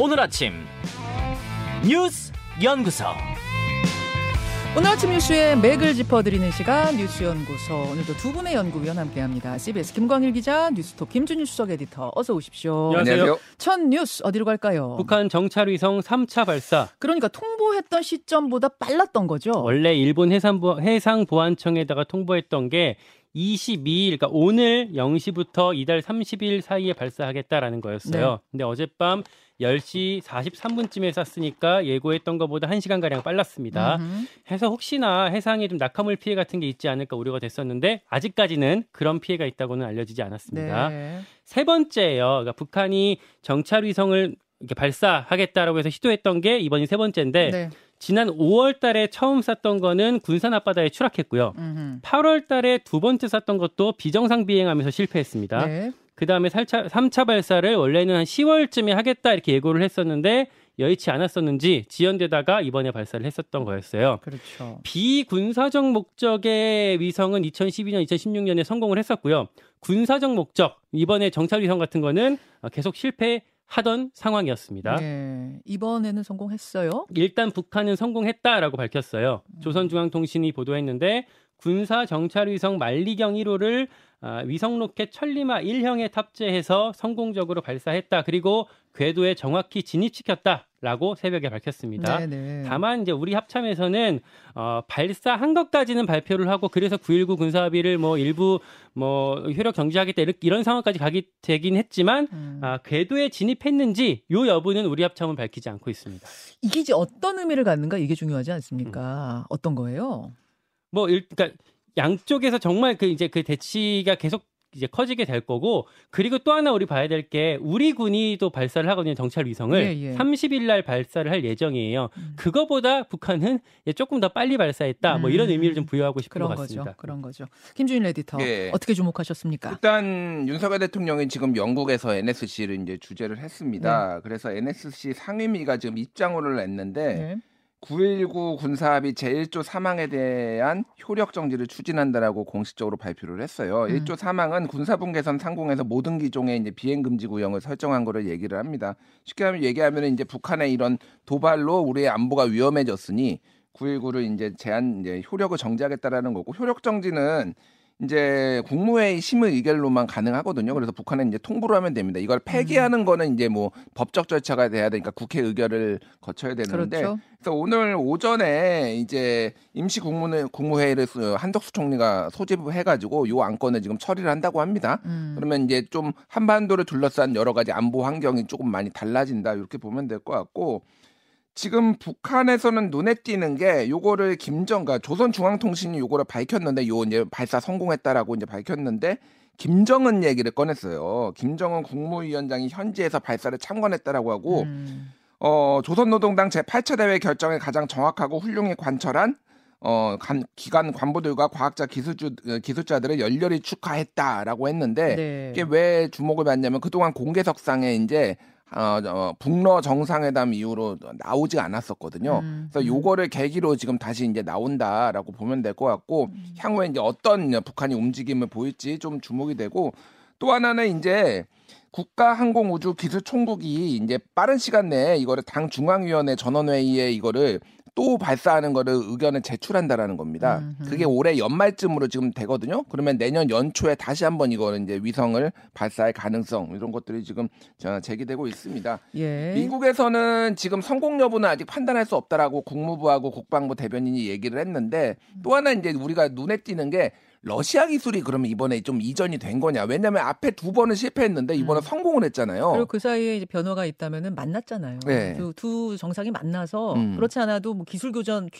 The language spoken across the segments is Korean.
오늘 아침 뉴스 연구소. 오늘 아침 뉴스에 맥을 짚어드리는 시간 뉴스 연구소. 오늘도 두 분의 연구위원 함께합니다. CBS 김광일 기자, 뉴스톱 김준일 수석 에디터, 어서 오십시오. 안녕하세요. 첫 뉴스 어디로 갈까요? 북한 정찰위성 3차 발사. 그러니까 통보했던 시점보다 빨랐던 거죠. 원래 일본 해상보안청에다가 통보했던 게 22일, 그러니까 오늘 0시부터 이달 30일 사이에 발사하겠다라는 거였어요. 네. 근데 어젯밤 10시 43분쯤에 쐈으니까 예고했던 것보다 1시간가량 빨랐습니다. 해서 혹시나 해상에 좀 낙하물 피해 같은 게 있지 않을까 우려가 됐었는데 아직까지는 그런 피해가 있다고는 알려지지 않았습니다. 네. 세 번째예요. 그러니까 북한이 정찰위성을 이렇게 발사하겠다라고 해서 시도했던 게 이번이 세 번째인데 네. 지난 5월 달에 처음 쐈던 거는 군산 앞바다에 추락했고요. 8월 달에 두 번째 쐈던 것도 비정상 비행하면서 실패했습니다. 네. 그다음에 3차 발사를 원래는 한 10월쯤에 하겠다 이렇게 예고를 했었는데 여의치 않았었는지 지연되다가 이번에 발사를 했었던 거였어요. 그렇죠. 비군사적 목적의 위성은 2012년, 2016년에 성공을 했었고요. 군사적 목적, 이번에 정찰위성 같은 거는 계속 실패하던 상황이었습니다. 네, 이번에는 성공했어요? 일단 북한은 성공했다라고 밝혔어요. 조선중앙통신이 보도했는데 군사정찰위성 만리경 1호를 위성로켓 천리마 1형에 탑재해서 성공적으로 발사했다. 그리고 궤도에 정확히 진입시켰다라고 새벽에 밝혔습니다. 네네. 다만 이제 우리 합참에서는 발사한 것까지는 발표를 하고 그래서 9.19 군사합의를 뭐 일부 효력 정지하겠다 이런 상황까지 가게 되긴 했지만 궤도에 진입했는지 이 여부는 우리 합참은 밝히지 않고 있습니다. 이게 이제 어떤 의미를 갖는가 이게 중요하지 않습니까? 어떤 거예요? 그러니까 양쪽에서 정말 그 대치가 계속 이제 커지게 될 거고, 그리고 또 하나 우리 봐야 될 게 우리 군이 또 발사를 하거든요. 정찰 위성을 30일 날 발사를 할 예정이에요. 그거보다 북한은 조금 더 빨리 발사했다. 이런 의미를 좀 부여하고 싶은 것 같습니다. 그런 거죠. 김준일 에디터 어떻게 주목하셨습니까? 일단 윤석열 대통령이 지금 영국에서 NSC를 이제 주재를 했습니다. 그래서 NSC 상임위가 지금 입장호를 냈는데. 9.19 군사합의 제1조 3항에 대한 효력정지를 추진한다라고 공식적으로 발표를 했어요. 1조 3항은 군사분계선 상공에서 모든 기종의 이제 비행금지 구역을 설정한 거를 얘기를 합니다. 쉽게 얘기하면 이제 북한의 이런 도발로 우리의 안보가 위험해졌으니 9.19를 이제 효력을 정지하겠다라는 거고, 효력정지는 이제 국무회의 심의 의결로만 가능하거든요. 그래서 북한은 이제 통보를 하면 됩니다. 이걸 폐기하는 거는 이제 법적 절차가 돼야 되니까 국회 의결을 거쳐야 되는데. 그렇죠. 그래서 오늘 오전에 이제 임시 국무회의를 한덕수 총리가 소집해가지고 요 안건을 지금 처리를 한다고 합니다. 그러면 이제 좀 한반도를 둘러싼 여러 가지 안보 환경이 조금 많이 달라진다 이렇게 보면 될 것 같고. 지금 북한에서는 눈에 띄는 게 요거를 조선중앙통신이 요거를 밝혔는데 요 이제 발사 성공했다라고 이제 밝혔는데 김정은 얘기를 꺼냈어요. 김정은 국무위원장이 현지에서 발사를 참관했다라고 하고 조선노동당 제8차 대회 결정에 가장 정확하고 훌륭히 관철한 기관 관부들과 과학자 기술자들을 열렬히 축하했다라고 했는데 이게 왜 주목을 받냐면 그동안 공개석상에 이제 북러 정상회담 이후로 나오지 않았었거든요. 그래서 요거를 계기로 지금 다시 이제 나온다라고 보면 될 것 같고 향후에 이제 어떤 북한이 움직임을 보일지 좀 주목이 되고 또 하나는 이제 국가항공우주기술총국이 이제 빠른 시간 내에 이거를 당중앙위원회 전원회의에 이거를 또 발사하는 거를 의견을 제출한다라는 겁니다. 그게 올해 연말쯤으로 지금 되거든요. 그러면 내년 연초에 다시 한번 이거를 이제 위성을 발사할 가능성 이런 것들이 지금 제기되고 있습니다. 미국에서는 지금 성공 여부는 아직 판단할 수 없다라고 국무부하고 국방부 대변인이 얘기를 했는데 또 하나 이제 우리가 눈에 띄는 게 러시아 기술이 그러면 이번에 좀 이전이 된 거냐? 왜냐하면 앞에 두 번은 실패했는데 이번에 성공을 했잖아요. 그리고 그 사이에 이제 변화가 있다면은 만났잖아요. 네. 두 정상이 만나서 그렇지 않아도 기술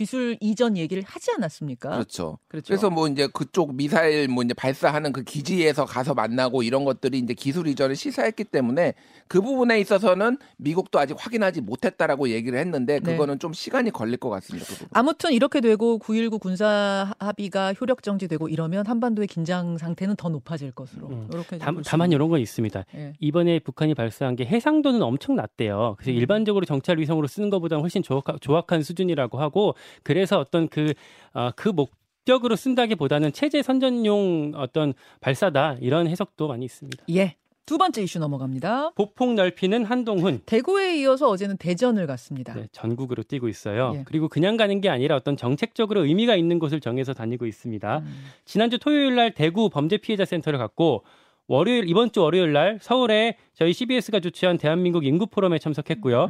이전 얘기를 하지 않았습니까? 그렇죠. 그래서 이제 그쪽 미사일 이제 발사하는 그 기지에서 가서 만나고 이런 것들이 이제 기술 이전을 시사했기 때문에 그 부분에 있어서는 미국도 아직 확인하지 못했다라고 얘기를 했는데 그거는 좀 시간이 걸릴 것 같습니다. 아무튼 이렇게 되고 9.19 군사 합의가 효력 정지되고 이런. 그러면 한반도의 긴장 상태는 더 높아질 것으로. 이렇게 다만 이런 건 있습니다. 이번에 북한이 발사한 게 해상도는 엄청 낮대요. 그래서 일반적으로 정찰 위성으로 쓰는 것보다는 훨씬 조악한 수준이라고 하고 그래서 어떤 그 목적으로 쓴다기보다는 체제 선전용 어떤 발사다 이런 해석도 많이 있습니다. 예. 두 번째 이슈 넘어갑니다. 보폭 넓히는 한동훈. 대구에 이어서 어제는 대전을 갔습니다. 네, 전국으로 뛰고 있어요. 예. 그리고 그냥 가는 게 아니라 어떤 정책적으로 의미가 있는 곳을 정해서 다니고 있습니다. 지난주 토요일 날 대구 범죄 피해자 센터를 갔고 월요일 이번 주 월요일 날 서울에 저희 CBS가 주최한 대한민국 인구 포럼에 참석했고요.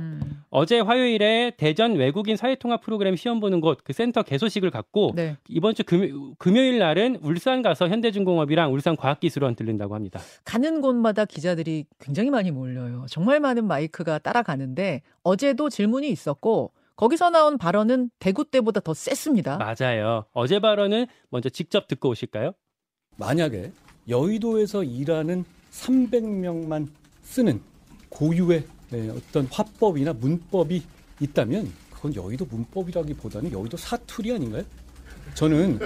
어제 화요일에 대전 외국인 사회통합 프로그램 시험 보는 곳 그 센터 개소식을 갖고 네. 이번 주 금요일 날은 울산 가서 현대중공업이랑 울산과학기술원 들른다고 합니다. 가는 곳마다 기자들이 굉장히 많이 몰려요. 정말 많은 마이크가 따라가는데 어제도 질문이 있었고 거기서 나온 발언은 대구 때보다 더 셌습니다. 맞아요. 어제 발언은 먼저 직접 듣고 오실까요? 만약에 여의도에서 일하는 300명만 쓰는 고유의 어떤 화법이나 문법이 있다면 그건 여의도 문법이라기보다는 여의도 사투리 아닌가요? 저는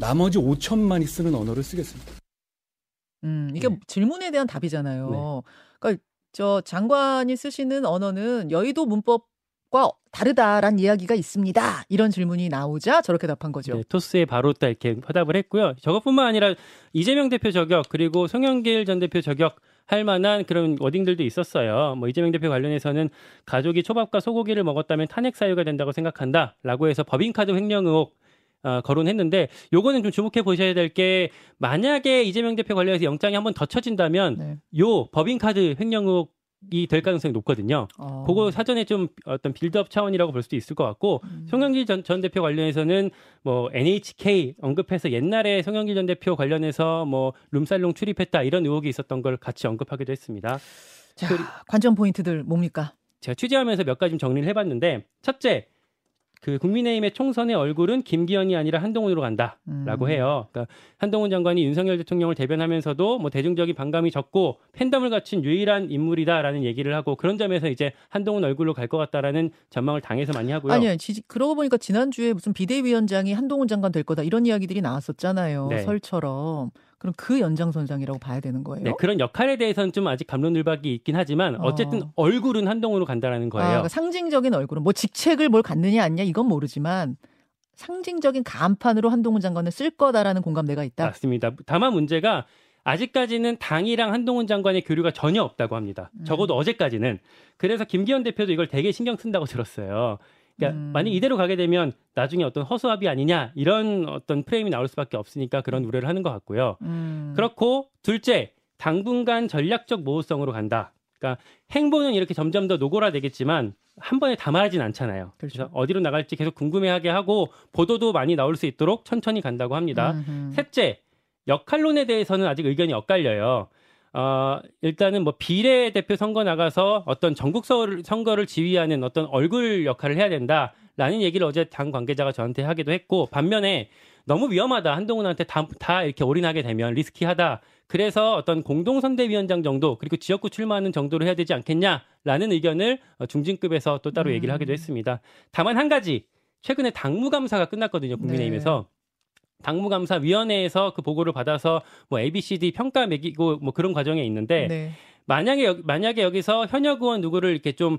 나머지 5천만이 쓰는 언어를 쓰겠습니다. 이게 네. 질문에 대한 답이잖아요. 네. 그러니까 저 장관이 쓰시는 언어는 여의도 문법과 다르다란 이야기가 있습니다. 이런 질문이 나오자 저렇게 답한 거죠. 네, 토스에 바로 딱 이렇게 화답을 했고요. 저것뿐만 아니라 이재명 대표 저격 그리고 송영길 전 대표 저격 할 만한 그런 워딩들도 있었어요. 뭐 이재명 대표 관련해서는 가족이 초밥과 소고기를 먹었다면 탄핵 사유가 된다고 생각한다라고 해서 법인카드 횡령 의혹 거론했는데 요거는 좀 주목해 보셔야 될 게 만약에 이재명 대표 관련해서 영장이 한 번 더 쳐진다면 네. 요 법인카드 횡령 의혹 이 될 가능성이 높거든요. 그거 사전에 좀 어떤 빌드업 차원이라고 볼 수도 있을 것 같고 송영길 전 대표 관련해서는 뭐 NHK 언급해서 옛날에 송영길 전 대표 관련해서 뭐 룸살롱 출입했다 이런 의혹이 있었던 걸 같이 언급하기도 했습니다. 자, 관전 포인트들 뭡니까? 제가 취재하면서 몇 가지 좀 정리를 해봤는데 첫째, 그 국민의힘의 총선의 얼굴은 김기현이 아니라 한동훈으로 간다라고 해요. 그러니까 한동훈 장관이 윤석열 대통령을 대변하면서도 뭐 대중적인 반감이 적고 팬덤을 갖춘 유일한 인물이다라는 얘기를 하고 그런 점에서 이제 한동훈 얼굴로 갈 것 같다라는 전망을 당에서 많이 하고요. 아니요. 그러고 보니까 지난주에 무슨 비대위원장이 한동훈 장관 될 거다 이런 이야기들이 나왔었잖아요. 네. 설처럼. 그럼 그 연장선상이라고 봐야 되는 거예요? 네, 그런 역할에 대해서는 좀 아직 갑론을박이 있긴 하지만 어쨌든 얼굴은 한동훈으로 간다라는 거예요. 그러니까 상징적인 얼굴은 뭐 직책을 뭘 갖느냐 아니냐 이건 모르지만 상징적인 간판으로 한동훈 장관을 쓸 거다라는 공감대가 있다. 맞습니다. 다만 문제가 아직까지는 당이랑 한동훈 장관의 교류가 전혀 없다고 합니다. 적어도 어제까지는. 그래서 김기현 대표도 이걸 되게 신경 쓴다고 들었어요. 그러니까 만약 이대로 가게 되면 나중에 어떤 허수아비 아니냐 이런 어떤 프레임이 나올 수밖에 없으니까 그런 우려를 하는 것 같고요. 그렇고 둘째, 당분간 전략적 모호성으로 간다. 그러니까 행보는 이렇게 점점 더 노골화되겠지만 한 번에 다 말하진 않잖아요. 그래서 어디로 나갈지 계속 궁금해하게 하고 보도도 많이 나올 수 있도록 천천히 간다고 합니다. 셋째, 역할론에 대해서는 아직 의견이 엇갈려요. 일단은 뭐 비례대표 선거 나가서 어떤 전국 선거를 지휘하는 어떤 얼굴 역할을 해야 된다라는 얘기를 어제 당 관계자가 저한테 하기도 했고 반면에 너무 위험하다. 한동훈한테 다 이렇게 올인하게 되면 리스키하다. 그래서 어떤 공동선대위원장 정도 그리고 지역구 출마하는 정도로 해야 되지 않겠냐라는 의견을 중진급에서 또 따로 얘기를 하기도 했습니다. 다만 한 가지 최근에 당무감사가 끝났거든요. 국민의힘에서. 네. 당무감사위원회에서 그 보고를 받아서 뭐 ABCD 평가 매기고 뭐 그런 과정에 있는데 네. 만약에 여기서 현역 의원 누구를 이렇게 좀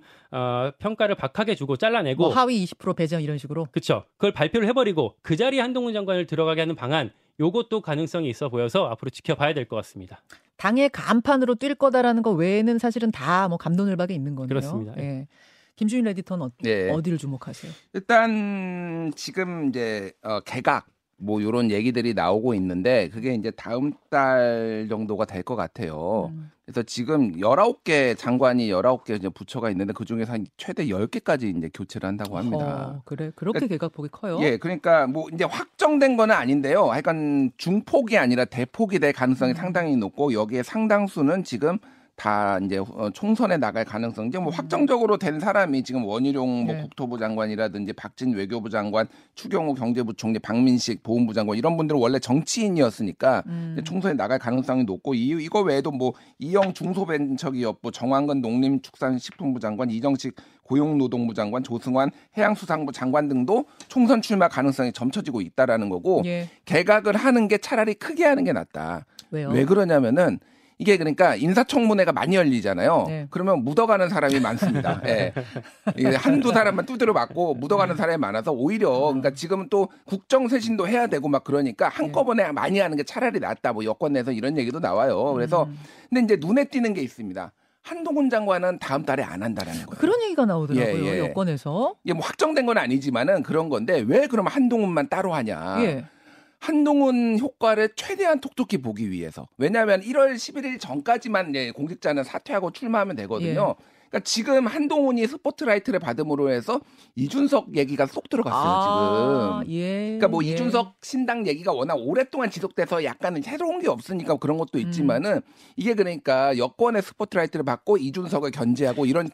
평가를 박하게 주고 잘라내고 뭐 하위 20% 배정 이런 식으로 그렇죠. 그걸 발표를 해버리고 그 자리에 한동훈 장관을 들어가게 하는 방안 요것도 가능성이 있어 보여서 앞으로 지켜봐야 될 것 같습니다. 당의 간판으로 뛸 거다라는 거 외에는 사실은 다 뭐 감론을박에 있는 거네요. 그렇습니다. 예. 김준일 에디터는 네. 어디를 주목하세요? 일단 지금 이제 개각 뭐 이런 얘기들이 나오고 있는데 그게 이제 다음 달 정도가 될 것 같아요. 그래서 지금 19개 장관이 19개 이제 부처가 있는데 그 중에서 한 최대 10개까지 이제 교체를 한다고 합니다. 그래 그렇게 개각폭이 커요? 예, 그러니까 뭐 이제 확정된 건 아닌데요. 약간 중폭이 아니라 대폭이 될 가능성이 상당히 높고 여기에 상당수는 지금 다 이제 총선에 나갈 가능성 이제 뭐 확정적으로 된 사람이 지금 원희룡 뭐 네. 국토부 장관이라든지 박진 외교부 장관, 추경호 경제부총리, 박민식 보훈부 장관 이런 분들은 원래 정치인이었으니까 총선에 나갈 가능성이 높고 이거 외에도 뭐 이영 중소벤처기업부, 정황근 농림축산식품부 장관, 이정식 고용노동부 장관, 조승환 해양수산부 장관 등도 총선 출마 가능성이 점쳐지고 있다라는 거고 예. 개각을 하는 게 차라리 크게 하는 게 낫다. 왜요? 왜 그러냐면은 이게 그러니까 인사청문회가 많이 열리잖아요. 네. 그러면 묻어가는 사람이 많습니다. 네. 한두 사람만 두드려 맞고 묻어가는 사람이 많아서 오히려 그러니까 지금은 또 국정쇄신도 해야 되고 막 그러니까 한꺼번에 많이 하는 게 차라리 낫다. 뭐 여권 내에서 이런 얘기도 나와요. 그래서 근데 이제 눈에 띄는 게 있습니다. 한동훈 장관은 다음 달에 안 한다라는 거예요. 그런 얘기가 나오더라고요. 예, 예. 여권에서. 이게 뭐 확정된 건 아니지만은 그런 건데 왜 그럼 한동훈만 따로 하냐. 예. 한동훈 효과를 최대한 톡톡히 보기 위해서. 왜냐하면 1월 11일 전까지만 공직자는 사퇴하고 출마하면 되거든요. 예. 그러니까 지금 한동훈이 스포트라이트를 받음으로 해서 이준석 얘기가 쏙 들어갔어요. 지금. 예, 그러니까 뭐 예. 이준석 신당 얘기가 워낙 오랫동안 지속돼서 약간은 새로운 게 없으니까 그런 것도 있지만은 이게 그러니까 여권의 스포트라이트를 받고 이준석을 견제하고 이런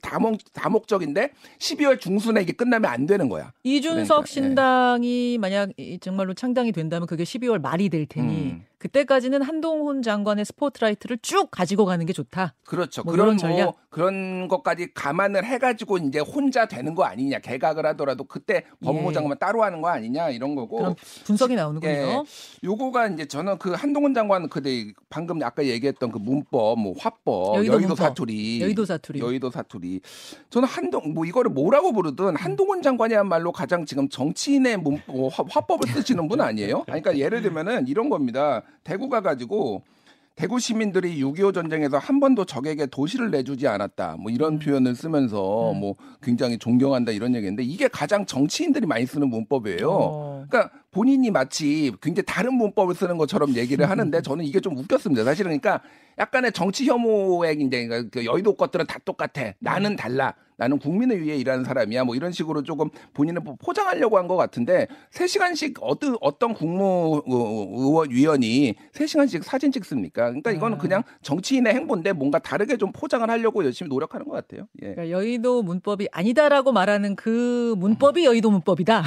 다목적인데 12월 중순에 이게 끝나면 안 되는 거야. 이준석 그러니까, 신당이 예. 만약 정말로 창당이 된다면 그게 12월 말이 될 테니. 그때까지는 한동훈 장관의 스포트라이트를 쭉 가지고 가는 게 좋다. 그렇죠. 뭐 그런 전략? 뭐 그런 것까지 감안을 해가지고 이제 혼자 되는 거 아니냐. 개각을 하더라도 그때 법무부 장관만 따로 하는 거 아니냐 이런 거고. 그럼 분석이 나오는군요. 예, 요거가 이제 저는 그 한동훈 장관은 그때 방금 아까 얘기했던 그 문법, 뭐 화법, 여의도 사투리. 저는 이거를 뭐라고 부르든 한동훈 장관이야말로 가장 지금 정치인의 화법을 쓰시는 분 아니에요? 그러니까 예를 들면은 이런 겁니다. 대구가 가지고 대구 시민들이 6.25 전쟁에서 한 번도 적에게 도시를 내주지 않았다. 뭐 이런 표현을 쓰면서 뭐 굉장히 존경한다 이런 얘기인데 이게 가장 정치인들이 많이 쓰는 문법이에요. 그러니까 본인이 마치 굉장히 다른 문법을 쓰는 것처럼 얘기를 하는데 저는 이게 좀 웃겼습니다. 사실은 그러니까 약간의 정치 혐오의 굉장히 그 여의도 것들은 다 똑같아. 나는 달라. 나는 국민을 위해 일하는 사람이야. 뭐 이런 식으로 조금 본인을 포장하려고 한 것 같은데 3시간씩 어떤 국무위원이 3시간씩 사진 찍습니까? 그러니까 이거는 그냥 정치인의 행보인데 뭔가 다르게 좀 포장을 하려고 열심히 노력하는 것 같아요. 예. 그러니까 여의도 문법이 아니다라고 말하는 그 문법이 여의도 문법이다.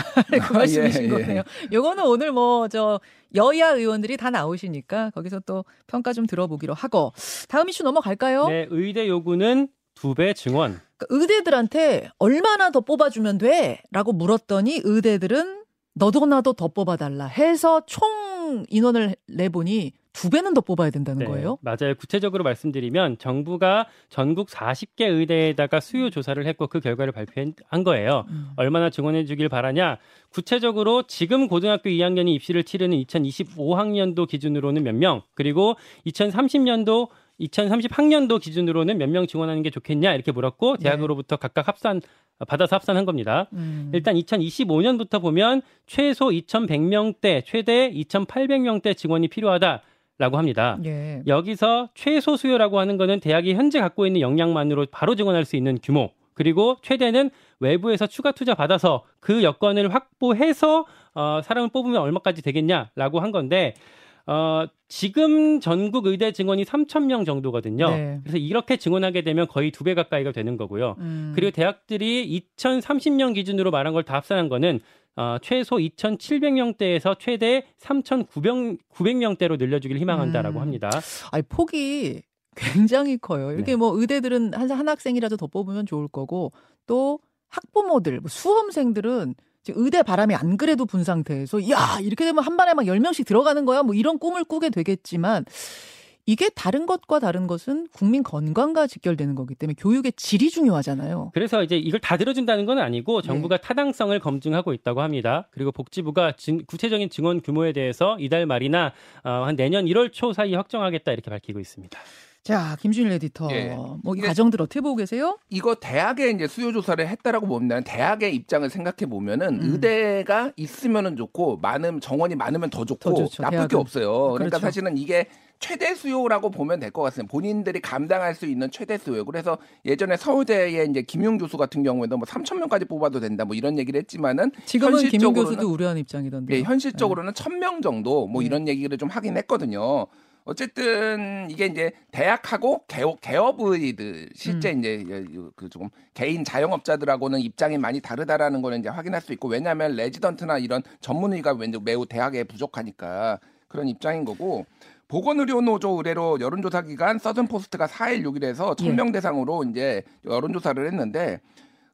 그 말씀이신 거네요. 요거는 오늘 뭐 저 여야 의원들이 다 나오시니까 거기서 또 평가 좀 들어보기로 하고 다음 이슈 넘어갈까요? 네, 의대 요구는 2배 증원. 의대들한테 얼마나 더 뽑아주면 돼? 라고 물었더니 의대들은 너도 나도 더 뽑아달라 해서 총 인원을 내보니 2배는 더 뽑아야 된다는 거예요? 맞아요. 구체적으로 말씀드리면 정부가 전국 40개 의대에다가 수요 조사를 했고 그 결과를 발표한 거예요. 얼마나 증원해 주길 바라냐? 구체적으로 지금 고등학교 2학년이 입시를 치르는 2025학년도 기준으로는 몇 명, 그리고 2030학년도 기준으로는 몇 명 증원하는 게 좋겠냐 이렇게 물었고 대학으로부터 각각 받아서 합산한 겁니다. 일단 2025년부터 보면 최소 2,100명대, 최대 2,800명대 증원이 필요하다라고 합니다. 예. 여기서 최소 수요라고 하는 거는 대학이 현재 갖고 있는 역량만으로 바로 증원할 수 있는 규모, 그리고 최대는 외부에서 추가 투자 받아서 그 여건을 확보해서 사람을 뽑으면 얼마까지 되겠냐라고 한 건데 지금 전국 의대 증원이 3,000명 정도거든요. 네. 그래서 이렇게 증원하게 되면 거의 2배 가까이가 되는 거고요. 그리고 대학들이 2030년 기준으로 말한 걸 다 합산한 거는 최소 2,700명대에서 최대 3,900명대로 늘려주길 희망한다라고 합니다. 아니, 폭이 굉장히 커요. 이렇게 네. 뭐 의대들은 한 학생이라도 더 뽑으면 좋을 거고 또 학부모들, 뭐 수험생들은 의대 바람이 안 그래도 분 상태에서 야 이렇게 되면 한 반에 막 10명씩 들어가는 거야 뭐 이런 꿈을 꾸게 되겠지만 이게 다른 것과 다른 것은 국민 건강과 직결되는 거기 때문에 교육의 질이 중요하잖아요. 그래서 이제 이걸 다 들어준다는 건 아니고 정부가 타당성을 검증하고 있다고 합니다. 그리고 복지부가 구체적인 증원 규모에 대해서 이달 말이나 한 내년 1월 초 사이 확정하겠다 이렇게 밝히고 있습니다. 자, 김준일 에디터, 뭐 이 과정들 어떻게 보고 계세요? 이거 대학에 이제 수요 조사를 했다라고 봅니다. 대학의 입장을 생각해 보면은 의대가 있으면은 좋고 정원이 많으면 더 좋고 더 나쁠 대학은. 게 없어요. 그러니까 사실은 이게 최대 수요라고 보면 될 것 같습니다. 본인들이 감당할 수 있는 최대 수요. 그래서 예전에 서울대의 이제 김용 교수 같은 경우에도 뭐 3,000명까지 뽑아도 된다 뭐 이런 얘기를 했지만은 지금은 김용 교수도 우려하는 입장이던데. 예, 현실적으로는 1,000명 정도 뭐 이런 얘기를 좀 하긴 했거든요. 어쨌든 이게 이제 대학하고 개업의들 실제 이제 그 조금 개인 자영업자들하고는 입장이 많이 다르다라는 거는 이제 확인할 수 있고 왜냐하면 레지던트나 이런 전문의가 매우 대학에 부족하니까 그런 입장인 거고. 보건의료노조 의뢰로 여론조사 기관 서든포스트가 4.16에서 1,000명 대상으로 이제 여론조사를 했는데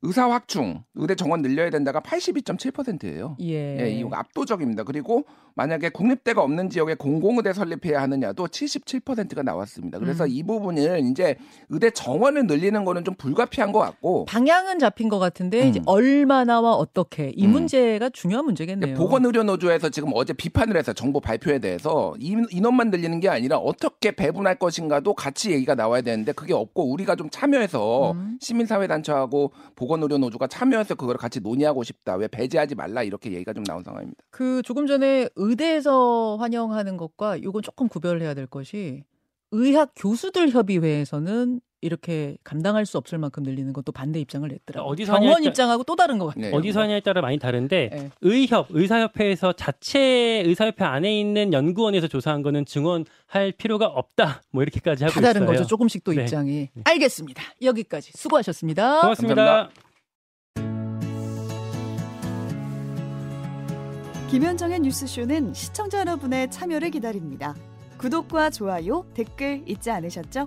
의사 확충, 의대 정원 늘려야 된다가 82.7%예요. 예, 이거 압도적입니다. 그리고 만약에 국립대가 없는 지역에 공공의대 설립해야 하느냐도 77%가 나왔습니다. 그래서 이 부분을 이제 의대 정원을 늘리는 거는 좀 불가피한 것 같고 방향은 잡힌 것 같은데 이제 얼마나와 어떻게 이 문제가 중요한 문제겠네요. 보건의료노조에서 지금 어제 비판을 해서 정부 발표에 대해서 인원만 늘리는 게 아니라 어떻게 배분할 것인가도 같이 얘기가 나와야 되는데 그게 없고 우리가 좀 참여해서 시민사회단체하고 보건의료노조가 참여해서 그걸 같이 논의하고 싶다. 왜 배제하지 말라 이렇게 얘기가 좀 나온 상황입니다. 그 조금 전에 의대에서 환영하는 것과 이건 조금 구별해야 될 것이 의학 교수들 협의회에서는 이렇게 감당할 수 없을 만큼 늘리는 것도 반대 입장을 냈더라고요. 병원 입장하고 또 다른 것 같아요. 네, 어디서 하냐에 따라 많이 다른데 네. 의사협회에서 자체 의사협회 안에 있는 연구원에서 조사한 거는 증언할 필요가 없다. 뭐 이렇게까지 하고 있어요. 다른 거죠. 조금씩 또 네. 입장이. 네. 알겠습니다. 여기까지 수고하셨습니다. 고맙습니다. 감사합니다. 김현정의 뉴스쇼는 시청자 여러분의 참여를 기다립니다. 구독과 좋아요, 댓글 잊지 않으셨죠?